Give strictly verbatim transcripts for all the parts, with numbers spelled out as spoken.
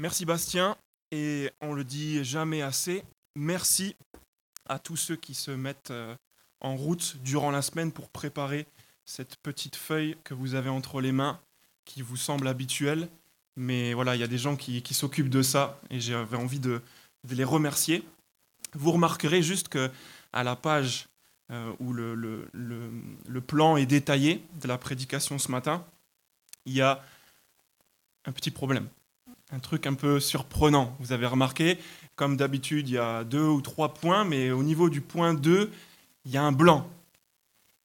Merci Bastien, et on le dit jamais assez, merci à tous ceux qui se mettent en route durant la semaine pour préparer cette petite feuille que vous avez entre les mains, qui vous semble habituelle, mais voilà, il y a des gens qui, qui s'occupent de ça, et j'avais envie de, de les remercier. Vous remarquerez juste qu'à la page euh, où le, le, le, le plan est détaillé de la prédication ce matin, il y a un petit problème. Un truc un peu surprenant, vous avez remarqué, comme d'habitude, il y a deux ou trois points, mais au niveau du point deux, il y a un blanc.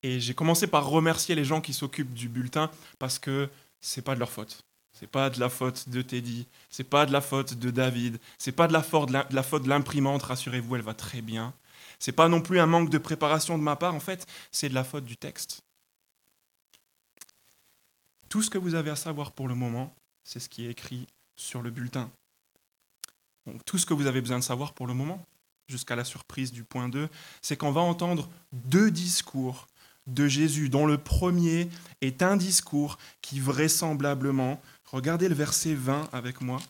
Et j'ai commencé par remercier les gens qui s'occupent du bulletin, parce que c'est pas de leur faute. C'est pas de la faute de Teddy, c'est pas de la faute de David, c'est pas de la faute de l'imprimante, rassurez-vous, elle va très bien. C'est pas non plus un manque de préparation de ma part, en fait, c'est de la faute du texte. Tout ce que vous avez à savoir pour le moment, c'est ce qui est écrit sur le bulletin. Donc, tout ce que vous avez besoin de savoir pour le moment, jusqu'à la surprise du point deux, c'est qu'on va entendre deux discours de Jésus, dont le premier est un discours qui vraisemblablement, regardez le verset vingt avec moi,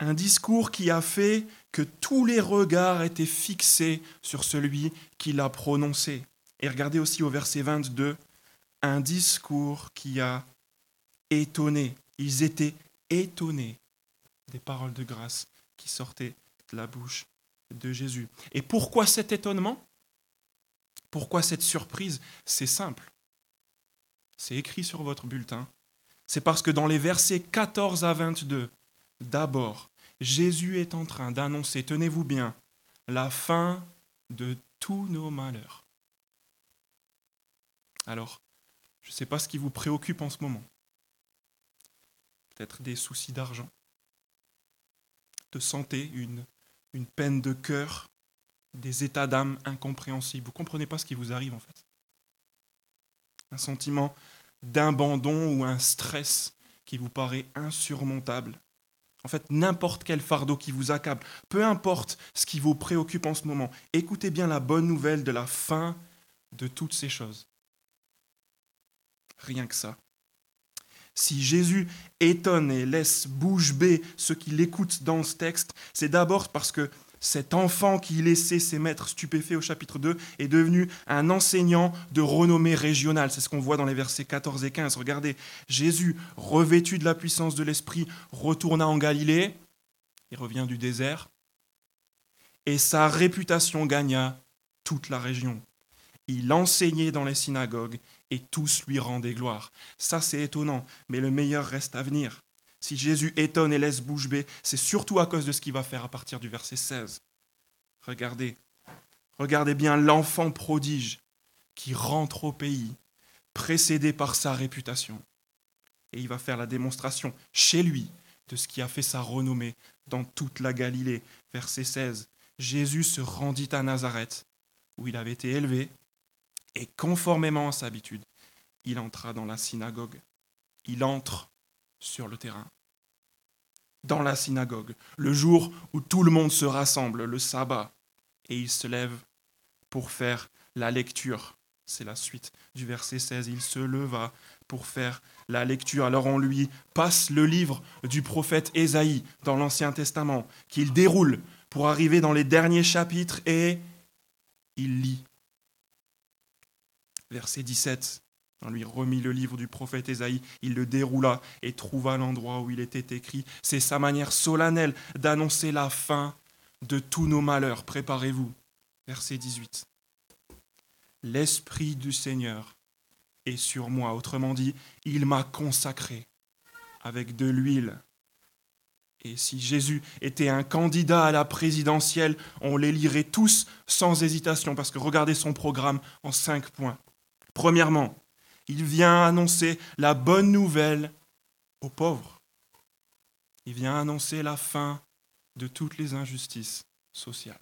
un discours qui a fait que tous les regards étaient fixés sur celui qui l'a prononcé. Et regardez aussi au verset vingt-deux, un discours qui a étonnés, ils étaient étonnés des paroles de grâce qui sortaient de la bouche de Jésus. Et pourquoi cet étonnement ? Pourquoi cette surprise ? C'est simple, c'est écrit sur votre bulletin. C'est parce que dans les versets quatorze à vingt-deux, d'abord, Jésus est en train d'annoncer, tenez-vous bien, la fin de tous nos malheurs. Alors, je ne sais pas ce qui vous préoccupe en ce moment. Peut-être des soucis d'argent, de santé, une, une peine de cœur, des états d'âme incompréhensibles. Vous ne comprenez pas ce qui vous arrive en fait. Un sentiment d'abandon ou un stress qui vous paraît insurmontable. En fait, n'importe quel fardeau qui vous accable, peu importe ce qui vous préoccupe en ce moment, écoutez bien la bonne nouvelle de la fin de toutes ces choses. Rien que ça. Si Jésus étonne et laisse bouche bée ceux qui l'écoutent dans ce texte, c'est d'abord parce que cet enfant qui laissait ses maîtres stupéfaits au chapitre deux est devenu un enseignant de renommée régionale. C'est ce qu'on voit dans les versets quatorze et quinze. Regardez, Jésus, revêtu de la puissance de l'Esprit, retourna en Galilée, il revient du désert, et sa réputation gagna toute la région. Il enseignait dans les synagogues et tous lui rendaient gloire. Ça, c'est étonnant, mais le meilleur reste à venir. Si Jésus étonne et laisse bouche bée, c'est surtout à cause de ce qu'il va faire à partir du verset seize. Regardez, regardez bien l'enfant prodige qui rentre au pays, précédé par sa réputation. Et il va faire la démonstration chez lui de ce qui a fait sa renommée dans toute la Galilée. Verset seize, Jésus se rendit à Nazareth, où il avait été élevé, et conformément à sa habitude, il entra dans la synagogue. Il entre sur le terrain. Dans la synagogue, le jour où tout le monde se rassemble, le sabbat, et il se lève pour faire la lecture. C'est la suite du verset seize. Il se leva pour faire la lecture. Alors on lui passe le livre du prophète Esaïe dans l'Ancien Testament, qu'il déroule pour arriver dans les derniers chapitres et il lit. Verset dix-sept, on lui remit le livre du prophète Ésaïe, il le déroula et trouva l'endroit où il était écrit. C'est sa manière solennelle d'annoncer la fin de tous nos malheurs. Préparez-vous. Verset dix-huit, l'Esprit du Seigneur est sur moi. Autrement dit, il m'a consacré avec de l'huile. Et si Jésus était un candidat à la présidentielle, on l'élirait tous sans hésitation, parce que regardez son programme en cinq points. Premièrement, il vient annoncer la bonne nouvelle aux pauvres. Il vient annoncer la fin de toutes les injustices sociales.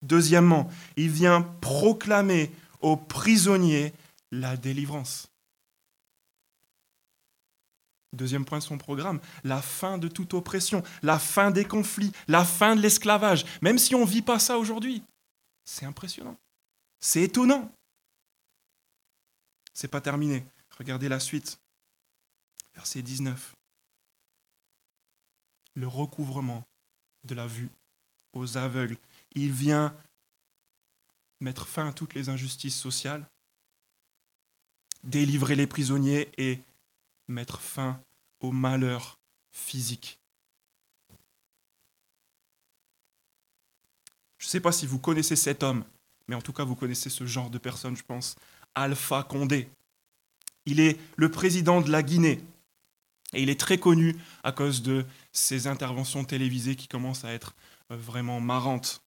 Deuxièmement, il vient proclamer aux prisonniers la délivrance. Deuxième point de son programme, la fin de toute oppression, la fin des conflits, la fin de l'esclavage. Même si on ne vit pas ça aujourd'hui, c'est impressionnant, c'est étonnant. C'est pas terminé, regardez la suite. verset dix-neuf. Le recouvrement de la vue aux aveugles. Il vient mettre fin à toutes les injustices sociales, délivrer les prisonniers et mettre fin au malheur physique. Je ne sais pas si vous connaissez cet homme, mais en tout cas vous connaissez ce genre de personne, je pense, Alpha Condé. Il est le président de la Guinée et il est très connu à cause de ses interventions télévisées qui commencent à être vraiment marrantes.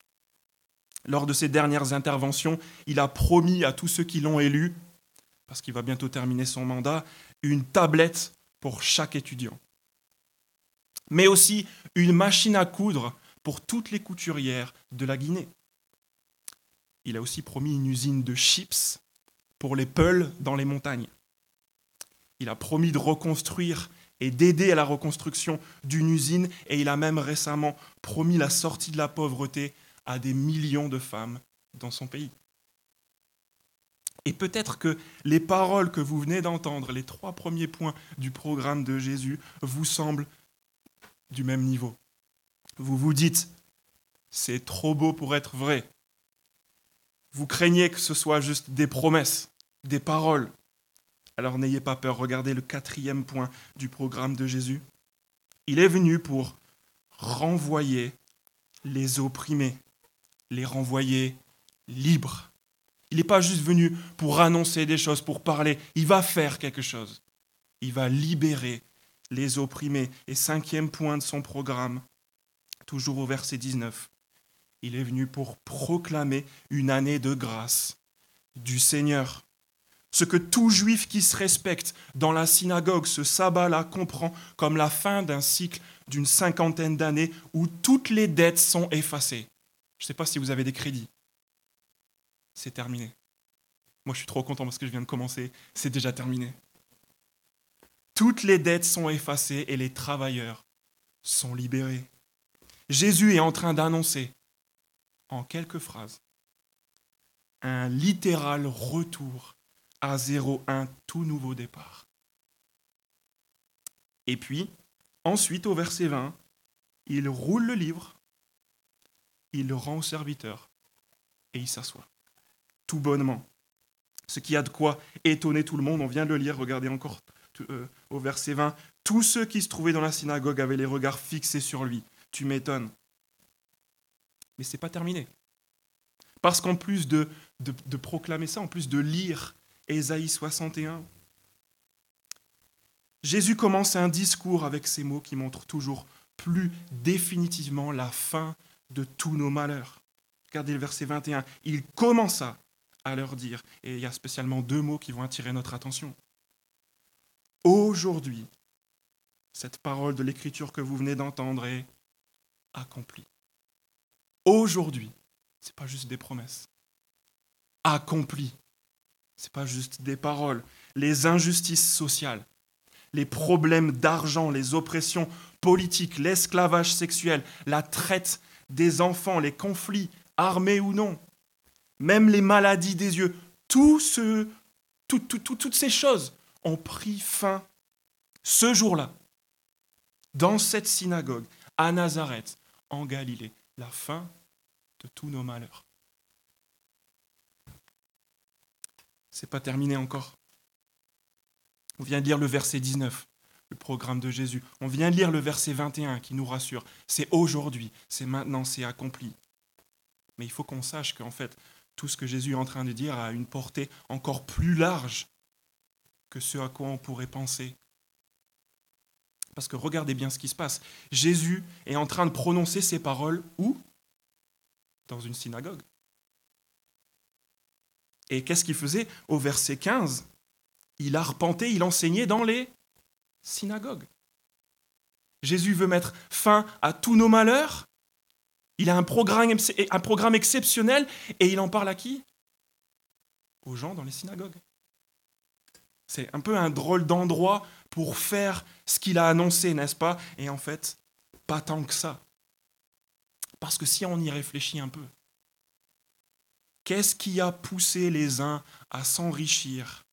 Lors de ses dernières interventions, il a promis à tous ceux qui l'ont élu, parce qu'il va bientôt terminer son mandat, une tablette pour chaque étudiant. Mais aussi une machine à coudre pour toutes les couturières de la Guinée. Il a aussi promis une usine de chips pour les peuls dans les montagnes. Il a promis de reconstruire et d'aider à la reconstruction d'une usine, et il a même récemment promis la sortie de la pauvreté à des millions de femmes dans son pays. Et peut-être que les paroles que vous venez d'entendre, les trois premiers points du programme de Jésus, vous semblent du même niveau. Vous vous dites, c'est trop beau pour être vrai. Vous craignez que ce soit juste des promesses, des paroles. Alors n'ayez pas peur, regardez le quatrième point du programme de Jésus. Il est venu pour renvoyer les opprimés, les renvoyer libres. Il n'est pas juste venu pour annoncer des choses, pour parler. Il va faire quelque chose. Il va libérer les opprimés. Et cinquième point de son programme, toujours au verset dix-neuf. Il est venu pour proclamer une année de grâce du Seigneur. Ce que tout juif qui se respecte dans la synagogue, ce sabbat-là, comprend comme la fin d'un cycle d'une cinquantaine d'années où toutes les dettes sont effacées. Je ne sais pas si vous avez des crédits. C'est terminé. Moi, je suis trop content parce que je viens de commencer. C'est déjà terminé. Toutes les dettes sont effacées et les travailleurs sont libérés. Jésus est en train d'annoncer, en quelques phrases, un littéral retour à zéro, un tout nouveau départ. Et puis, ensuite, au verset vingt, il roule le livre, il le rend au serviteur et il s'assoit. Tout bonnement. Ce qui a de quoi étonner tout le monde, on vient de le lire, regardez encore euh, au verset vingt. Tous ceux qui se trouvaient dans la synagogue avaient les regards fixés sur lui. Tu m'étonnes. Mais ce n'est pas terminé. Parce qu'en plus de, de, de proclamer ça, en plus de lire Esaïe soixante et un, Jésus commence un discours avec ces mots qui montrent toujours plus définitivement la fin de tous nos malheurs. Regardez le verset vingt et un. Il commença à leur dire, et il y a spécialement deux mots qui vont attirer notre attention. Aujourd'hui, cette parole de l'Écriture que vous venez d'entendre est accomplie. Aujourd'hui, ce n'est pas juste des promesses. Accomplie, ce n'est pas juste des paroles. Les injustices sociales, les problèmes d'argent, les oppressions politiques, l'esclavage sexuel, la traite des enfants, les conflits, armés ou non, même les maladies des yeux, tout ce, tout, tout, tout, toutes ces choses ont pris fin ce jour-là, dans cette synagogue, à Nazareth, en Galilée, la fin de tous nos malheurs. C'est pas terminé encore. On vient de lire le verset dix-neuf, le programme de Jésus. On vient de lire le verset vingt et un qui nous rassure. C'est aujourd'hui, c'est maintenant, c'est accompli. Mais il faut qu'on sache qu'en fait, tout ce que Jésus est en train de dire a une portée encore plus large que ce à quoi on pourrait penser. Parce que regardez bien ce qui se passe. Jésus est en train de prononcer ces paroles où ? Dans une synagogue. Et qu'est-ce qu'il faisait ? Au verset quinze, il arpentait, il enseignait dans les synagogues. Jésus veut mettre fin à tous nos malheurs. Il a un programme, un programme exceptionnel et il en parle à qui ? Aux gens dans les synagogues. C'est un peu un drôle d'endroit pour faire ce qu'il a annoncé, n'est-ce pas ? Et en fait, pas tant que ça. Parce que si on y réfléchit un peu, qu'est-ce qui a poussé les uns à s'enrichir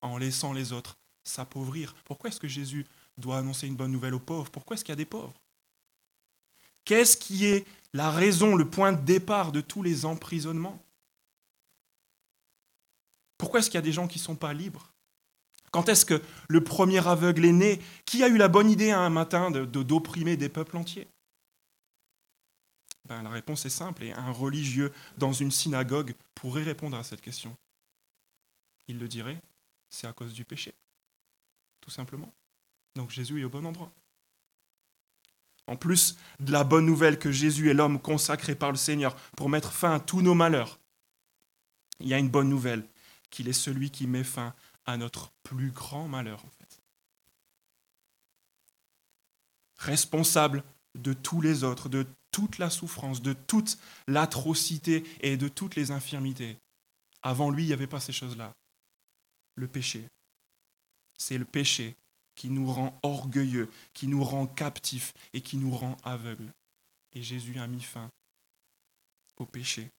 en laissant les autres s'appauvrir? Pourquoi est-ce que Jésus doit annoncer une bonne nouvelle aux pauvres? Pourquoi est-ce qu'il y a des pauvres? Qu'est-ce qui est la raison, le point de départ de tous les emprisonnements? Pourquoi est-ce qu'il y a des gens qui ne sont pas libres? Quand est-ce que le premier aveugle est né? Qui a eu la bonne idée un matin de, de, d'opprimer des peuples entiers? Ben, la réponse est simple, et un religieux dans une synagogue pourrait répondre à cette question. Il le dirait, c'est à cause du péché, tout simplement. Donc Jésus est au bon endroit. En plus de la bonne nouvelle que Jésus est l'homme consacré par le Seigneur pour mettre fin à tous nos malheurs, il y a une bonne nouvelle, qu'il est celui qui met fin à notre plus grand malheur, en fait. Responsable de tous les autres, de toute la souffrance, de toute l'atrocité et de toutes les infirmités. Avant lui, il n'y avait pas ces choses-là. Le péché, c'est le péché qui nous rend orgueilleux, qui nous rend captifs et qui nous rend aveugles. Et Jésus a mis fin au péché.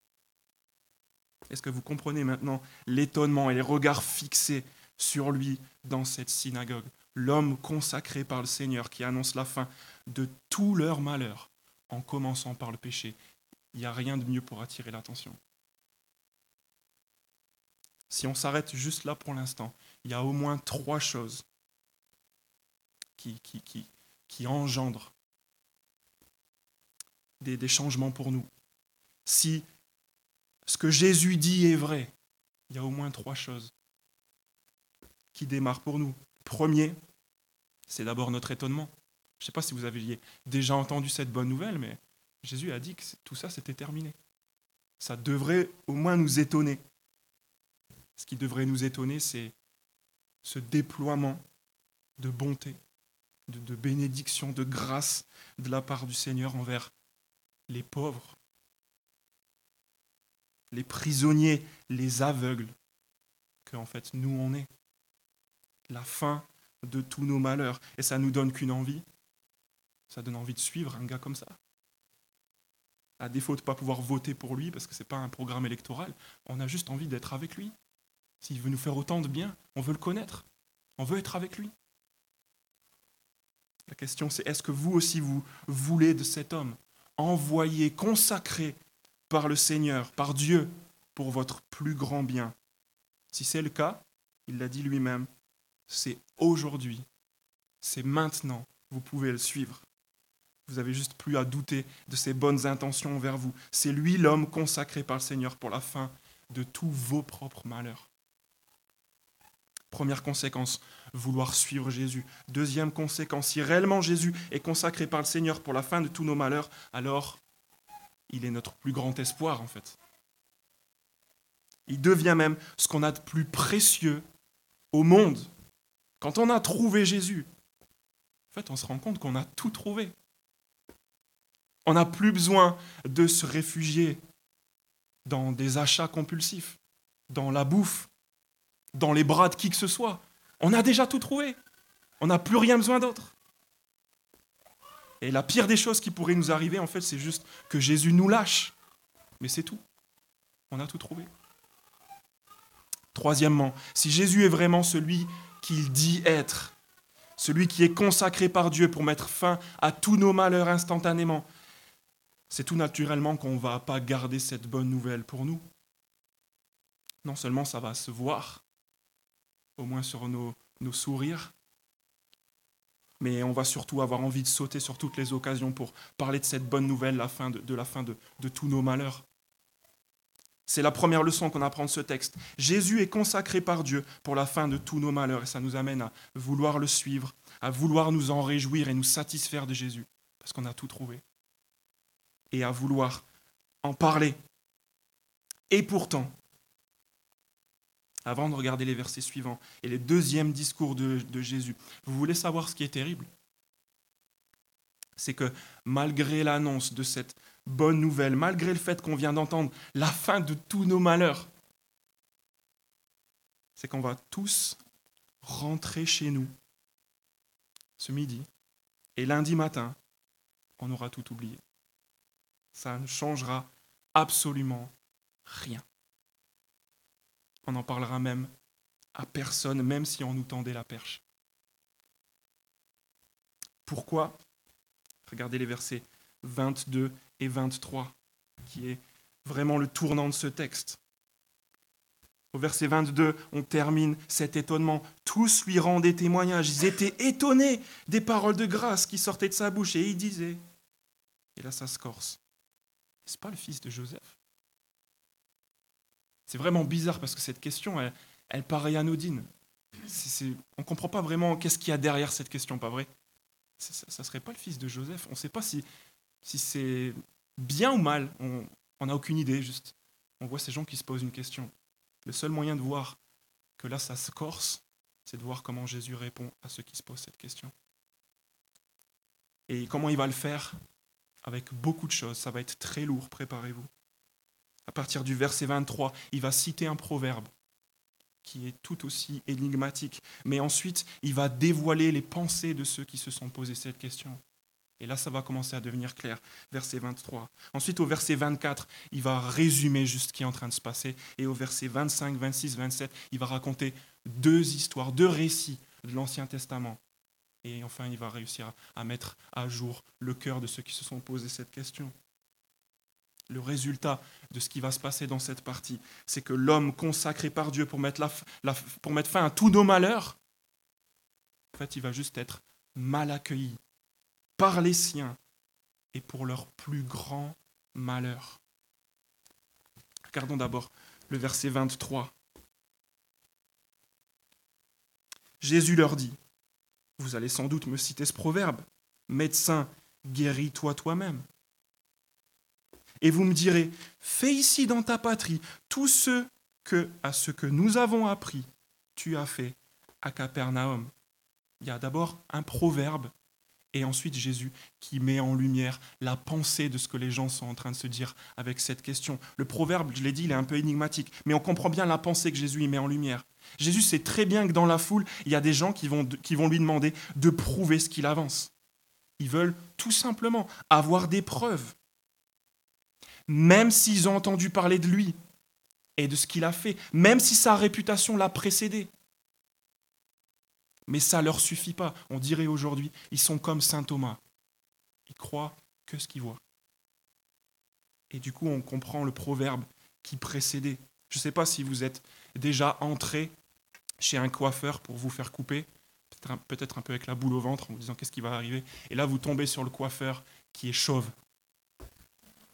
Est-ce que vous comprenez maintenant l'étonnement et les regards fixés sur lui dans cette synagogue? L'homme consacré par le Seigneur qui annonce la fin de tout leur malheur en commençant par le péché. Il n'y a rien de mieux pour attirer l'attention. Si on s'arrête juste là pour l'instant, il y a au moins trois choses qui, qui, qui, qui engendrent des, des changements pour nous. Si ce que Jésus dit est vrai, il y a au moins trois choses qui démarrent pour nous. Le premier, c'est d'abord notre étonnement. Je ne sais pas si vous aviez déjà entendu cette bonne nouvelle, mais Jésus a dit que tout ça, c'était terminé. Ça devrait au moins nous étonner. Ce qui devrait nous étonner, c'est ce déploiement de bonté, de, de bénédiction, de grâce de la part du Seigneur envers les pauvres, les prisonniers, les aveugles, que en fait nous on est. La fin de tous nos malheurs. Et ça nous donne qu'une envie, ça donne envie de suivre un gars comme ça. À défaut de ne pas pouvoir voter pour lui, parce que ce n'est pas un programme électoral, on a juste envie d'être avec lui. S'il veut nous faire autant de bien, on veut le connaître, on veut être avec lui. La question c'est, est-ce que vous aussi vous voulez de cet homme envoyé, consacré, par le Seigneur, par Dieu, pour votre plus grand bien? Si c'est le cas, il l'a dit lui-même, c'est aujourd'hui, c'est maintenant, vous pouvez le suivre. Vous n'avez juste plus à douter de ses bonnes intentions envers vous. C'est lui l'homme consacré par le Seigneur pour la fin de tous vos propres malheurs. Première conséquence, vouloir suivre Jésus. Deuxième conséquence, si réellement Jésus est consacré par le Seigneur pour la fin de tous nos malheurs, alors il est notre plus grand espoir, en fait. Il devient même ce qu'on a de plus précieux au monde. Quand on a trouvé Jésus, en fait, on se rend compte qu'on a tout trouvé. On n'a plus besoin de se réfugier dans des achats compulsifs, dans la bouffe, dans les bras de qui que ce soit. On a déjà tout trouvé. On n'a plus rien besoin d'autre. Et la pire des choses qui pourrait nous arriver, en fait, c'est juste que Jésus nous lâche. Mais c'est tout. On a tout trouvé. Troisièmement, si Jésus est vraiment celui qu'il dit être, celui qui est consacré par Dieu pour mettre fin à tous nos malheurs instantanément, c'est tout naturellement qu'on ne va pas garder cette bonne nouvelle pour nous. Non seulement ça va se voir, au moins sur nos, nos sourires, mais on va surtout avoir envie de sauter sur toutes les occasions pour parler de cette bonne nouvelle, la fin de, de la fin de, de tous nos malheurs. C'est la première leçon qu'on apprend de ce texte. Jésus est consacré par Dieu pour la fin de tous nos malheurs, et ça nous amène à vouloir le suivre, à vouloir nous en réjouir et nous satisfaire de Jésus, parce qu'on a tout trouvé, et à vouloir en parler. Et pourtant, avant de regarder les versets suivants et les deuxièmes discours de, de Jésus, vous voulez savoir ce qui est terrible? C'est que malgré l'annonce de cette bonne nouvelle, malgré le fait qu'on vient d'entendre la fin de tous nos malheurs, c'est qu'on va tous rentrer chez nous ce midi et lundi matin, on aura tout oublié. Ça ne changera absolument rien. On en parlera même à personne, même si on nous tendait la perche. Pourquoi ? Regardez les versets vingt-deux et vingt-trois, qui est vraiment le tournant de ce texte. Au verset vingt-deux, on termine cet étonnement. Tous lui rendaient témoignage. Ils étaient étonnés des paroles de grâce qui sortaient de sa bouche. Et ils disaient, et là ça se corse, n'est-ce pas le fils de Joseph ? C'est vraiment bizarre parce que cette question, elle, elle paraît anodine. C'est, c'est, on ne comprend pas vraiment qu'est-ce qu'il y a derrière cette question, pas vrai ? Ça ne serait pas le fils de Joseph. On ne sait pas si, si c'est bien ou mal. On n'a aucune idée, juste. On voit ces gens qui se posent une question. Le seul moyen de voir que là, ça se corse, c'est de voir comment Jésus répond à ceux qui se posent cette question. Et comment il va le faire ? Avec beaucoup de choses. Ça va être très lourd, préparez-vous. À partir du verset vingt-trois, il va citer un proverbe qui est tout aussi énigmatique. Mais ensuite, il va dévoiler les pensées de ceux qui se sont posés cette question. Et là, ça va commencer à devenir clair. Verset vingt-trois. Ensuite, au verset vingt-quatre, il va résumer juste ce qui est en train de se passer. Et au verset vingt-cinq, vingt-six, vingt-sept, il va raconter deux histoires, deux récits de l'Ancien Testament. Et enfin, il va réussir à mettre à jour le cœur de ceux qui se sont posés cette question. Le résultat de ce qui va se passer dans cette partie, c'est que l'homme consacré par Dieu pour mettre, la, la, pour mettre fin à tous nos malheurs, en fait, il va juste être mal accueilli par les siens et pour leur plus grand malheur. Regardons d'abord le verset vingt-trois. Jésus leur dit, « Vous allez sans doute me citer ce proverbe, « Médecin, guéris-toi toi-même. » Et vous me direz, « Fais ici dans ta patrie tout ce que, à ce que nous avons appris, tu as fait à Capernaüm. » Il y a d'abord un proverbe, et ensuite Jésus qui met en lumière la pensée de ce que les gens sont en train de se dire avec cette question. Le proverbe, je l'ai dit, il est un peu énigmatique, mais on comprend bien la pensée que Jésus y met en lumière. Jésus sait très bien que dans la foule, il y a des gens qui vont, qui vont lui demander de prouver ce qu'il avance. Ils veulent tout simplement avoir des preuves. Même s'ils ont entendu parler de lui et de ce qu'il a fait, même si sa réputation l'a précédé. Mais ça ne leur suffit pas. On dirait aujourd'hui, ils sont comme saint Thomas. Ils croient que ce qu'ils voient. Et du coup, on comprend le proverbe qui précédait. Je ne sais pas si vous êtes déjà entré chez un coiffeur pour vous faire couper, peut-être un, peut-être un peu avec la boule au ventre, en vous disant qu'est-ce qui va arriver. Et là, vous tombez sur le coiffeur qui est chauve.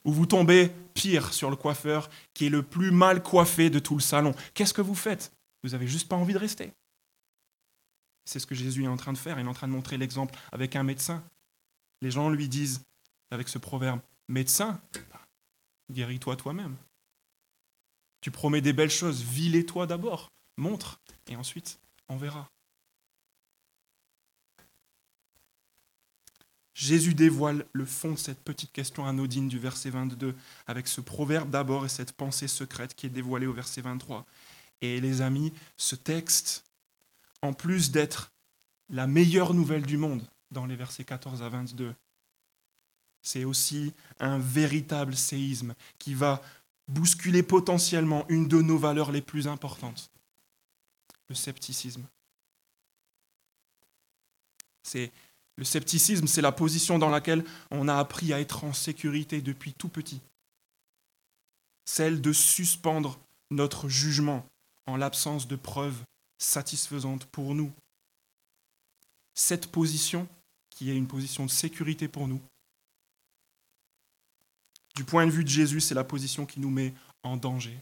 Ou vous tombez, pire, sur le coiffeur qui est le plus mal coiffé de tout le salon. Qu'est-ce que vous faites ? Vous n'avez juste pas envie de rester. C'est ce que Jésus est en train de faire. Il est en train de montrer l'exemple avec un médecin. Les gens lui disent, avec ce proverbe, « Médecin, guéris-toi toi-même. Tu promets des belles choses, vis-les-toi d'abord, montre, et ensuite, on verra. » Jésus dévoile le fond de cette petite question anodine du verset vingt-deux, avec ce proverbe d'abord et cette pensée secrète qui est dévoilée au verset vingt-trois. Et les amis, ce texte, en plus d'être la meilleure nouvelle du monde dans les versets quatorze à vingt-deux, c'est aussi un véritable séisme qui va bousculer potentiellement une de nos valeurs les plus importantes, le scepticisme. C'est, le scepticisme, c'est la position dans laquelle on a appris à être en sécurité depuis tout petit, celle de suspendre notre jugement en l'absence de preuves satisfaisante pour nous. Cette position, qui est une position de sécurité pour nous, du point de vue de Jésus, c'est la position qui nous met en danger.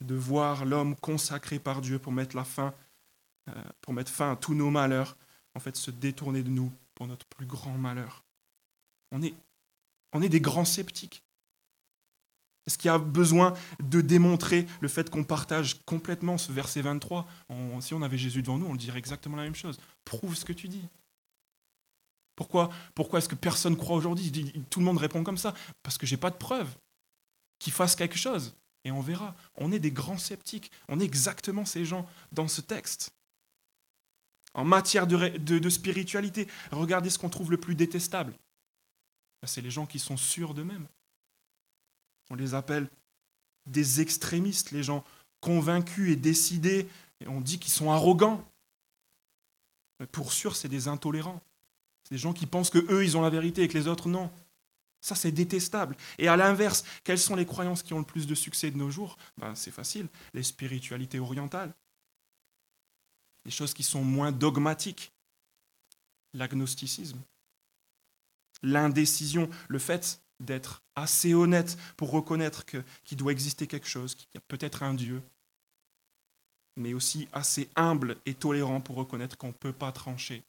De voir l'homme consacré par Dieu pour mettre la fin, euh, pour mettre fin à tous nos malheurs, en fait se détourner de nous pour notre plus grand malheur. On est, on est des grands sceptiques. Est-ce qu'il y a besoin de démontrer le fait qu'on partage complètement ce verset vingt-trois ? On, si on avait Jésus devant nous, on le dirait exactement la même chose. Prouve ce que tu dis. Pourquoi, pourquoi est-ce que personne ne croit aujourd'hui ? Tout le monde répond comme ça. Parce que je n'ai pas de preuves. Qu'ils fassent quelque chose. Et on verra. On est des grands sceptiques. On est exactement ces gens dans ce texte. En matière de, de, de spiritualité, regardez ce qu'on trouve le plus détestable. Ben, c'est les gens qui sont sûrs d'eux-mêmes. On les appelle des extrémistes, les gens convaincus et décidés Et on dit qu'ils sont arrogants. Mais pour sûr, c'est des intolérants. C'est des gens qui pensent qu'eux, ils ont la vérité et que les autres, non. Ça, c'est détestable. Et à l'inverse, quelles sont les croyances qui ont le plus de succès de nos jours ? Ben, c'est facile, les spiritualités orientales. Les choses qui sont moins dogmatiques. L'agnosticisme. L'indécision, le fait d'être assez honnête pour reconnaître que, qu'il doit exister quelque chose, qu'il y a peut-être un Dieu, mais aussi assez humble et tolérant pour reconnaître qu'on ne peut pas trancher.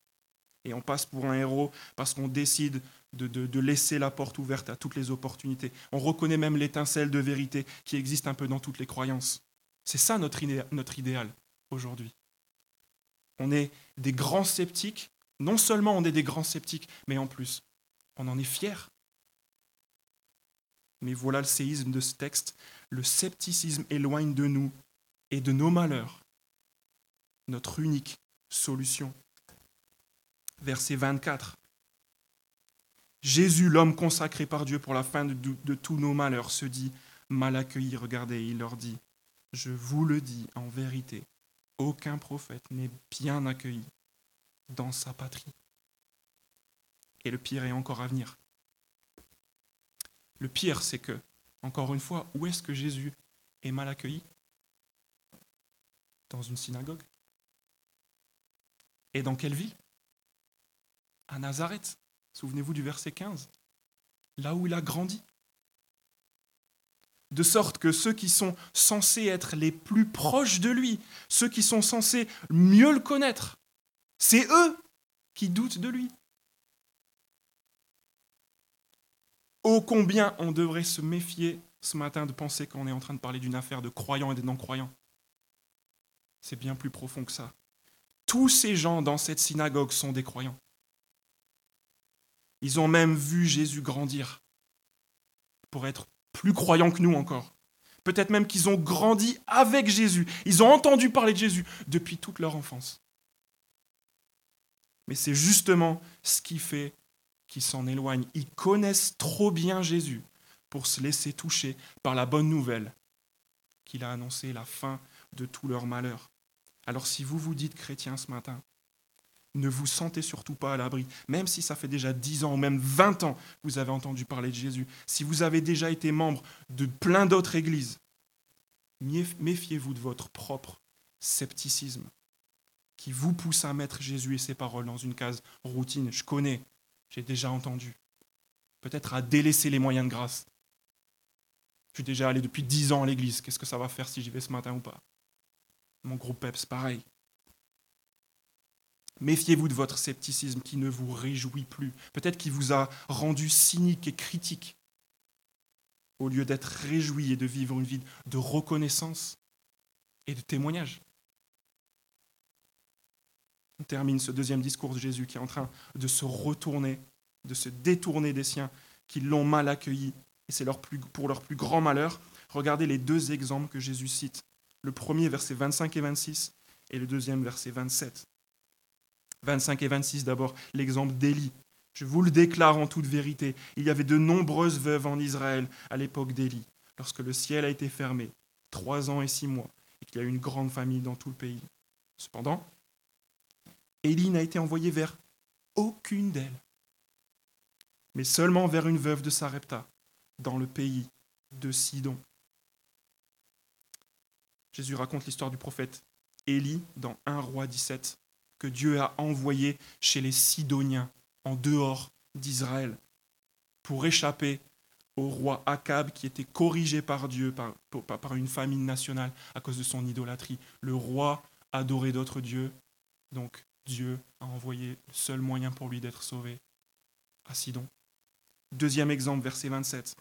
Et on passe pour un héros parce qu'on décide de, de, de laisser la porte ouverte à toutes les opportunités. On reconnaît même l'étincelle de vérité qui existe un peu dans toutes les croyances. C'est ça notre, idé- notre idéal aujourd'hui. On est des grands sceptiques. Non seulement on est des grands sceptiques, mais en plus, on en est fiers. Mais voilà le séisme de ce texte. Le scepticisme éloigne de nous et de nos malheurs notre unique solution. Verset vingt-quatre. Jésus, l'homme consacré par Dieu pour la fin de, de, de tous nos malheurs, se dit mal accueilli. Regardez, il leur dit, je vous le dis en vérité, aucun prophète n'est bien accueilli dans sa patrie. Et le pire est encore à venir. Le pire, c'est que, encore une fois, où est-ce que Jésus est mal accueilli ? Dans une synagogue. Et dans quelle ville ? À Nazareth. Souvenez-vous du verset quinze. Là où il a grandi. De sorte que ceux qui sont censés être les plus proches de lui, ceux qui sont censés mieux le connaître, c'est eux qui doutent de lui. Ô combien on devrait se méfier ce matin de penser qu'on est en train de parler d'une affaire de croyants et de non-croyants. C'est bien plus profond que ça. Tous ces gens dans cette synagogue sont des croyants. Ils ont même vu Jésus grandir pour être plus croyants que nous encore. Peut-être même qu'ils ont grandi avec Jésus. Ils ont entendu parler de Jésus depuis toute leur enfance. Mais c'est justement ce qui fait qu'ils s'en éloignent. Ils connaissent trop bien Jésus pour se laisser toucher par la bonne nouvelle qu'il a annoncée, la fin de tout leur malheur. Alors si vous vous dites chrétien ce matin, ne vous sentez surtout pas à l'abri, même si ça fait déjà dix ans ou même vingt ans que vous avez entendu parler de Jésus. Si vous avez déjà été membre de plein d'autres églises, méfiez-vous de votre propre scepticisme qui vous pousse à mettre Jésus et ses paroles dans une case routine. Je connais, j'ai déjà entendu. Peut-être à délaisser les moyens de grâce. Je suis déjà allé depuis dix ans à l'église. Qu'est-ce que ça va faire si j'y vais ce matin ou pas ? Mon groupe Peps, pareil. Méfiez-vous de votre scepticisme qui ne vous réjouit plus. Peut-être qu'il vous a rendu cynique et critique. Au lieu d'être réjoui et de vivre une vie de reconnaissance et de témoignage. On termine ce deuxième discours de Jésus qui est en train de se retourner, de se détourner des siens qui l'ont mal accueilli. Et c'est leur plus, pour leur plus grand malheur. Regardez les deux exemples que Jésus cite. Le premier, versets vingt-cinq et vingt-six, et le deuxième, versets vingt-sept. vingt-cinq et vingt-six, d'abord, l'exemple d'Élie. « Je vous le déclare en toute vérité, il y avait de nombreuses veuves en Israël à l'époque d'Élie, lorsque le ciel a été fermé, trois ans et six mois, et qu'il y a eu une grande famine dans tout le pays. Cependant, Élie n'a été envoyé vers aucune d'elles, mais seulement vers une veuve de Sarepta, dans le pays de Sidon. » Jésus raconte l'histoire du prophète Élie dans un Rois dix-sept, que Dieu a envoyé chez les Sidoniens, en dehors d'Israël, pour échapper au roi Achab qui était corrigé par Dieu, par, par une famine nationale à cause de son idolâtrie. Le roi adorait d'autres dieux, donc Dieu a envoyé le seul moyen pour lui d'être sauvé à Sidon. Deuxième exemple, verset vingt-sept.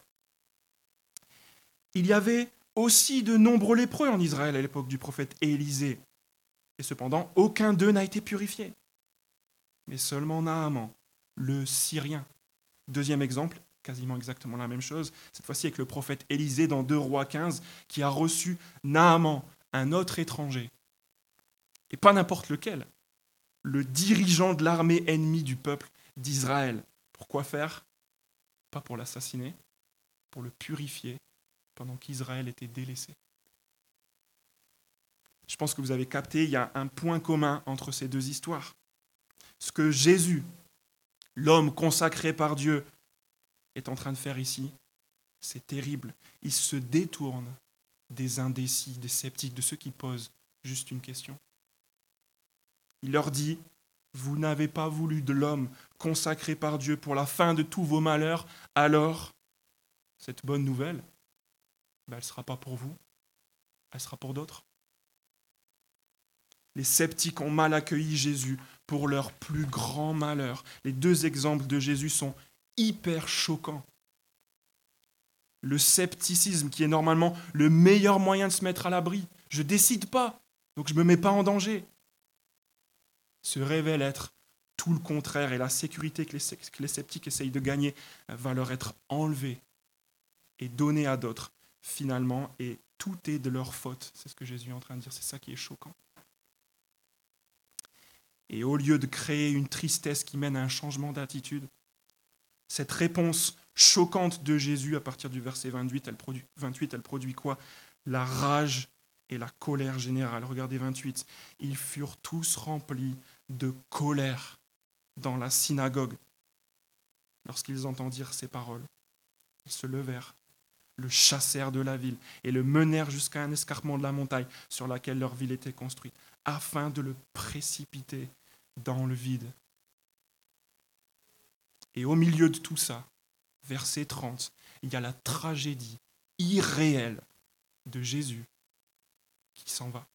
Il y avait aussi de nombreux lépreux en Israël à l'époque du prophète Élisée. Et cependant, aucun d'eux n'a été purifié. Mais seulement Naaman, le Syrien. Deuxième exemple, quasiment exactement la même chose, cette fois-ci avec le prophète Élisée dans deux Rois quinze, qui a reçu Naaman, un autre étranger. Et pas n'importe lequel. Le dirigeant de l'armée ennemie du peuple d'Israël. Pour quoi faire ? Pas pour l'assassiner, pour le purifier, pendant qu'Israël était délaissé. Je pense que vous avez capté, il y a un point commun entre ces deux histoires. Ce que Jésus, l'homme consacré par Dieu, est en train de faire ici, c'est terrible. Il se détourne des indécis, des sceptiques, de ceux qui posent juste une question. Il leur dit, vous n'avez pas voulu de l'homme consacré par Dieu pour la fin de tous vos malheurs, alors cette bonne nouvelle, ben elle ne sera pas pour vous, elle sera pour d'autres. Les sceptiques ont mal accueilli Jésus pour leur plus grand malheur. Les deux exemples de Jésus sont hyper choquants. Le scepticisme, qui est normalement le meilleur moyen de se mettre à l'abri. Je ne décide pas, donc je ne me mets pas en danger. Se révèle être tout le contraire, et la sécurité que les, que les sceptiques essayent de gagner va leur être enlevée et donnée à d'autres, finalement, et tout est de leur faute. C'est ce que Jésus est en train de dire, c'est ça qui est choquant. Et au lieu de créer une tristesse qui mène à un changement d'attitude, cette réponse choquante de Jésus, à partir du verset vingt-huit, elle produit, vingt-huit, elle produit quoi ? La rage et la colère générale. Regardez vingt-huit. Ils furent tous remplis de colère dans la synagogue. Lorsqu'ils entendirent ces paroles, ils se levèrent, le chassèrent de la ville et le menèrent jusqu'à un escarpement de la montagne sur laquelle leur ville était construite, afin de le précipiter dans le vide. Et au milieu de tout ça, verset trente, il y a la tragédie irréelle de Jésus qui s'en va.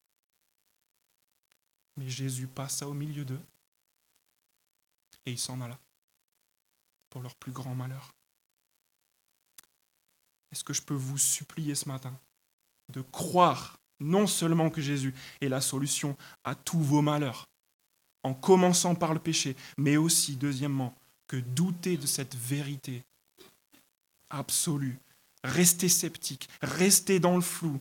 Mais Jésus passa au milieu d'eux et il s'en alla pour leur plus grand malheur. Est-ce que je peux vous supplier ce matin de croire non seulement que Jésus est la solution à tous vos malheurs, en commençant par le péché, mais aussi, deuxièmement, que douter de cette vérité absolue, rester sceptique, rester dans le flou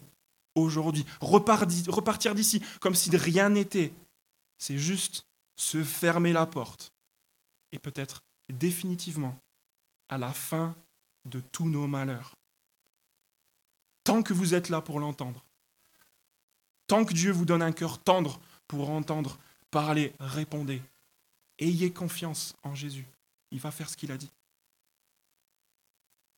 aujourd'hui, repartir d'ici comme si de rien n'était, c'est juste se fermer la porte et peut-être définitivement à la fin de tous nos malheurs. Tant que vous êtes là pour l'entendre, tant que Dieu vous donne un cœur tendre pour entendre, parler, répondez. Ayez confiance en Jésus. Il va faire ce qu'il a dit.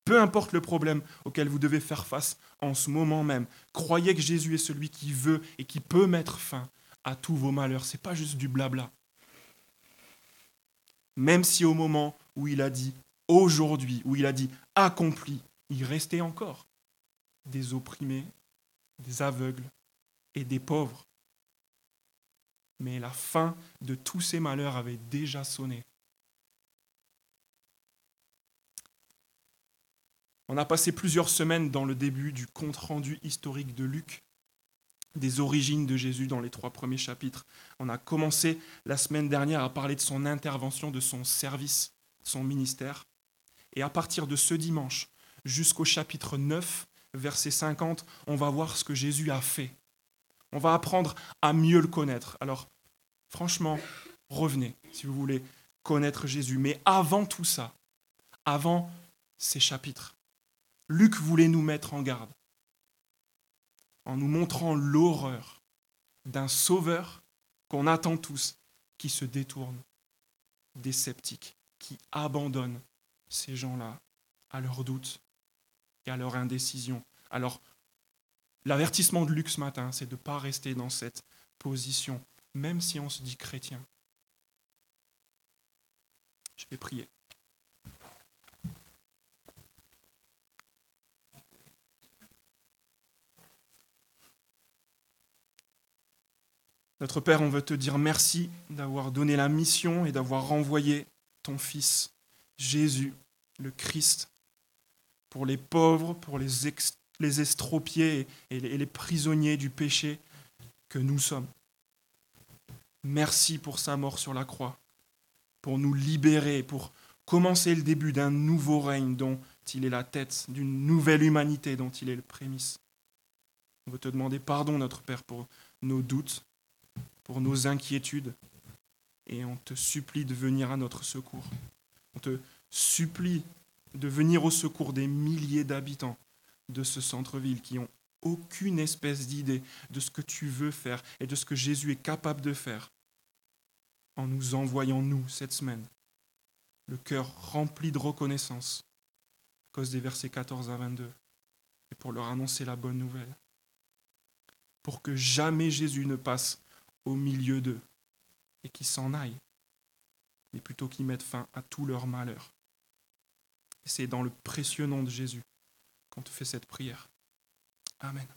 Peu importe le problème auquel vous devez faire face en ce moment même, croyez que Jésus est celui qui veut et qui peut mettre fin à tous vos malheurs. Ce n'est pas juste du blabla. Même si au moment où il a dit « aujourd'hui », où il a dit « accompli », il restait encore des opprimés, des aveugles, et des pauvres. Mais la fin de tous ces malheurs avait déjà sonné. On a passé plusieurs semaines dans le début du compte-rendu historique de Luc, des origines de Jésus dans les trois premiers chapitres. On a commencé la semaine dernière à parler de son intervention, de son service, son ministère. Et à partir de ce dimanche, jusqu'au chapitre neuf, verset cinquante, on va voir ce que Jésus a fait. On va apprendre à mieux le connaître. Alors, franchement, revenez si vous voulez connaître Jésus. Mais avant tout ça, avant ces chapitres, Luc voulait nous mettre en garde en nous montrant l'horreur d'un sauveur qu'on attend tous, qui se détourne des sceptiques, qui abandonne ces gens-là à leurs doutes et à leur indécision. Alors, l'avertissement de Luc ce matin, c'est de ne pas rester dans cette position, même si on se dit chrétien. Je vais prier. Notre Père, on veut te dire merci d'avoir donné la mission et d'avoir renvoyé ton Fils, Jésus, le Christ, pour les pauvres, pour les extérieurs, les estropiés et les prisonniers du péché que nous sommes. Merci pour sa mort sur la croix, pour nous libérer, pour commencer le début d'un nouveau règne dont il est la tête, d'une nouvelle humanité dont il est le prémisse. On veut te demander pardon, notre Père, pour nos doutes, pour nos inquiétudes, et on te supplie de venir à notre secours. On te supplie de venir au secours des milliers d'habitants de ce centre-ville qui ont aucune espèce d'idée de ce que tu veux faire et de ce que Jésus est capable de faire en nous envoyant, nous, cette semaine, le cœur rempli de reconnaissance à cause des versets quatorze à vingt-deux et pour leur annoncer la bonne nouvelle, pour que jamais Jésus ne passe au milieu d'eux et qu'ils s'en aillent, mais plutôt qu'ils mettent fin à tout leur malheur. Et c'est dans le précieux nom de Jésus qu'on te fait cette prière. Amen.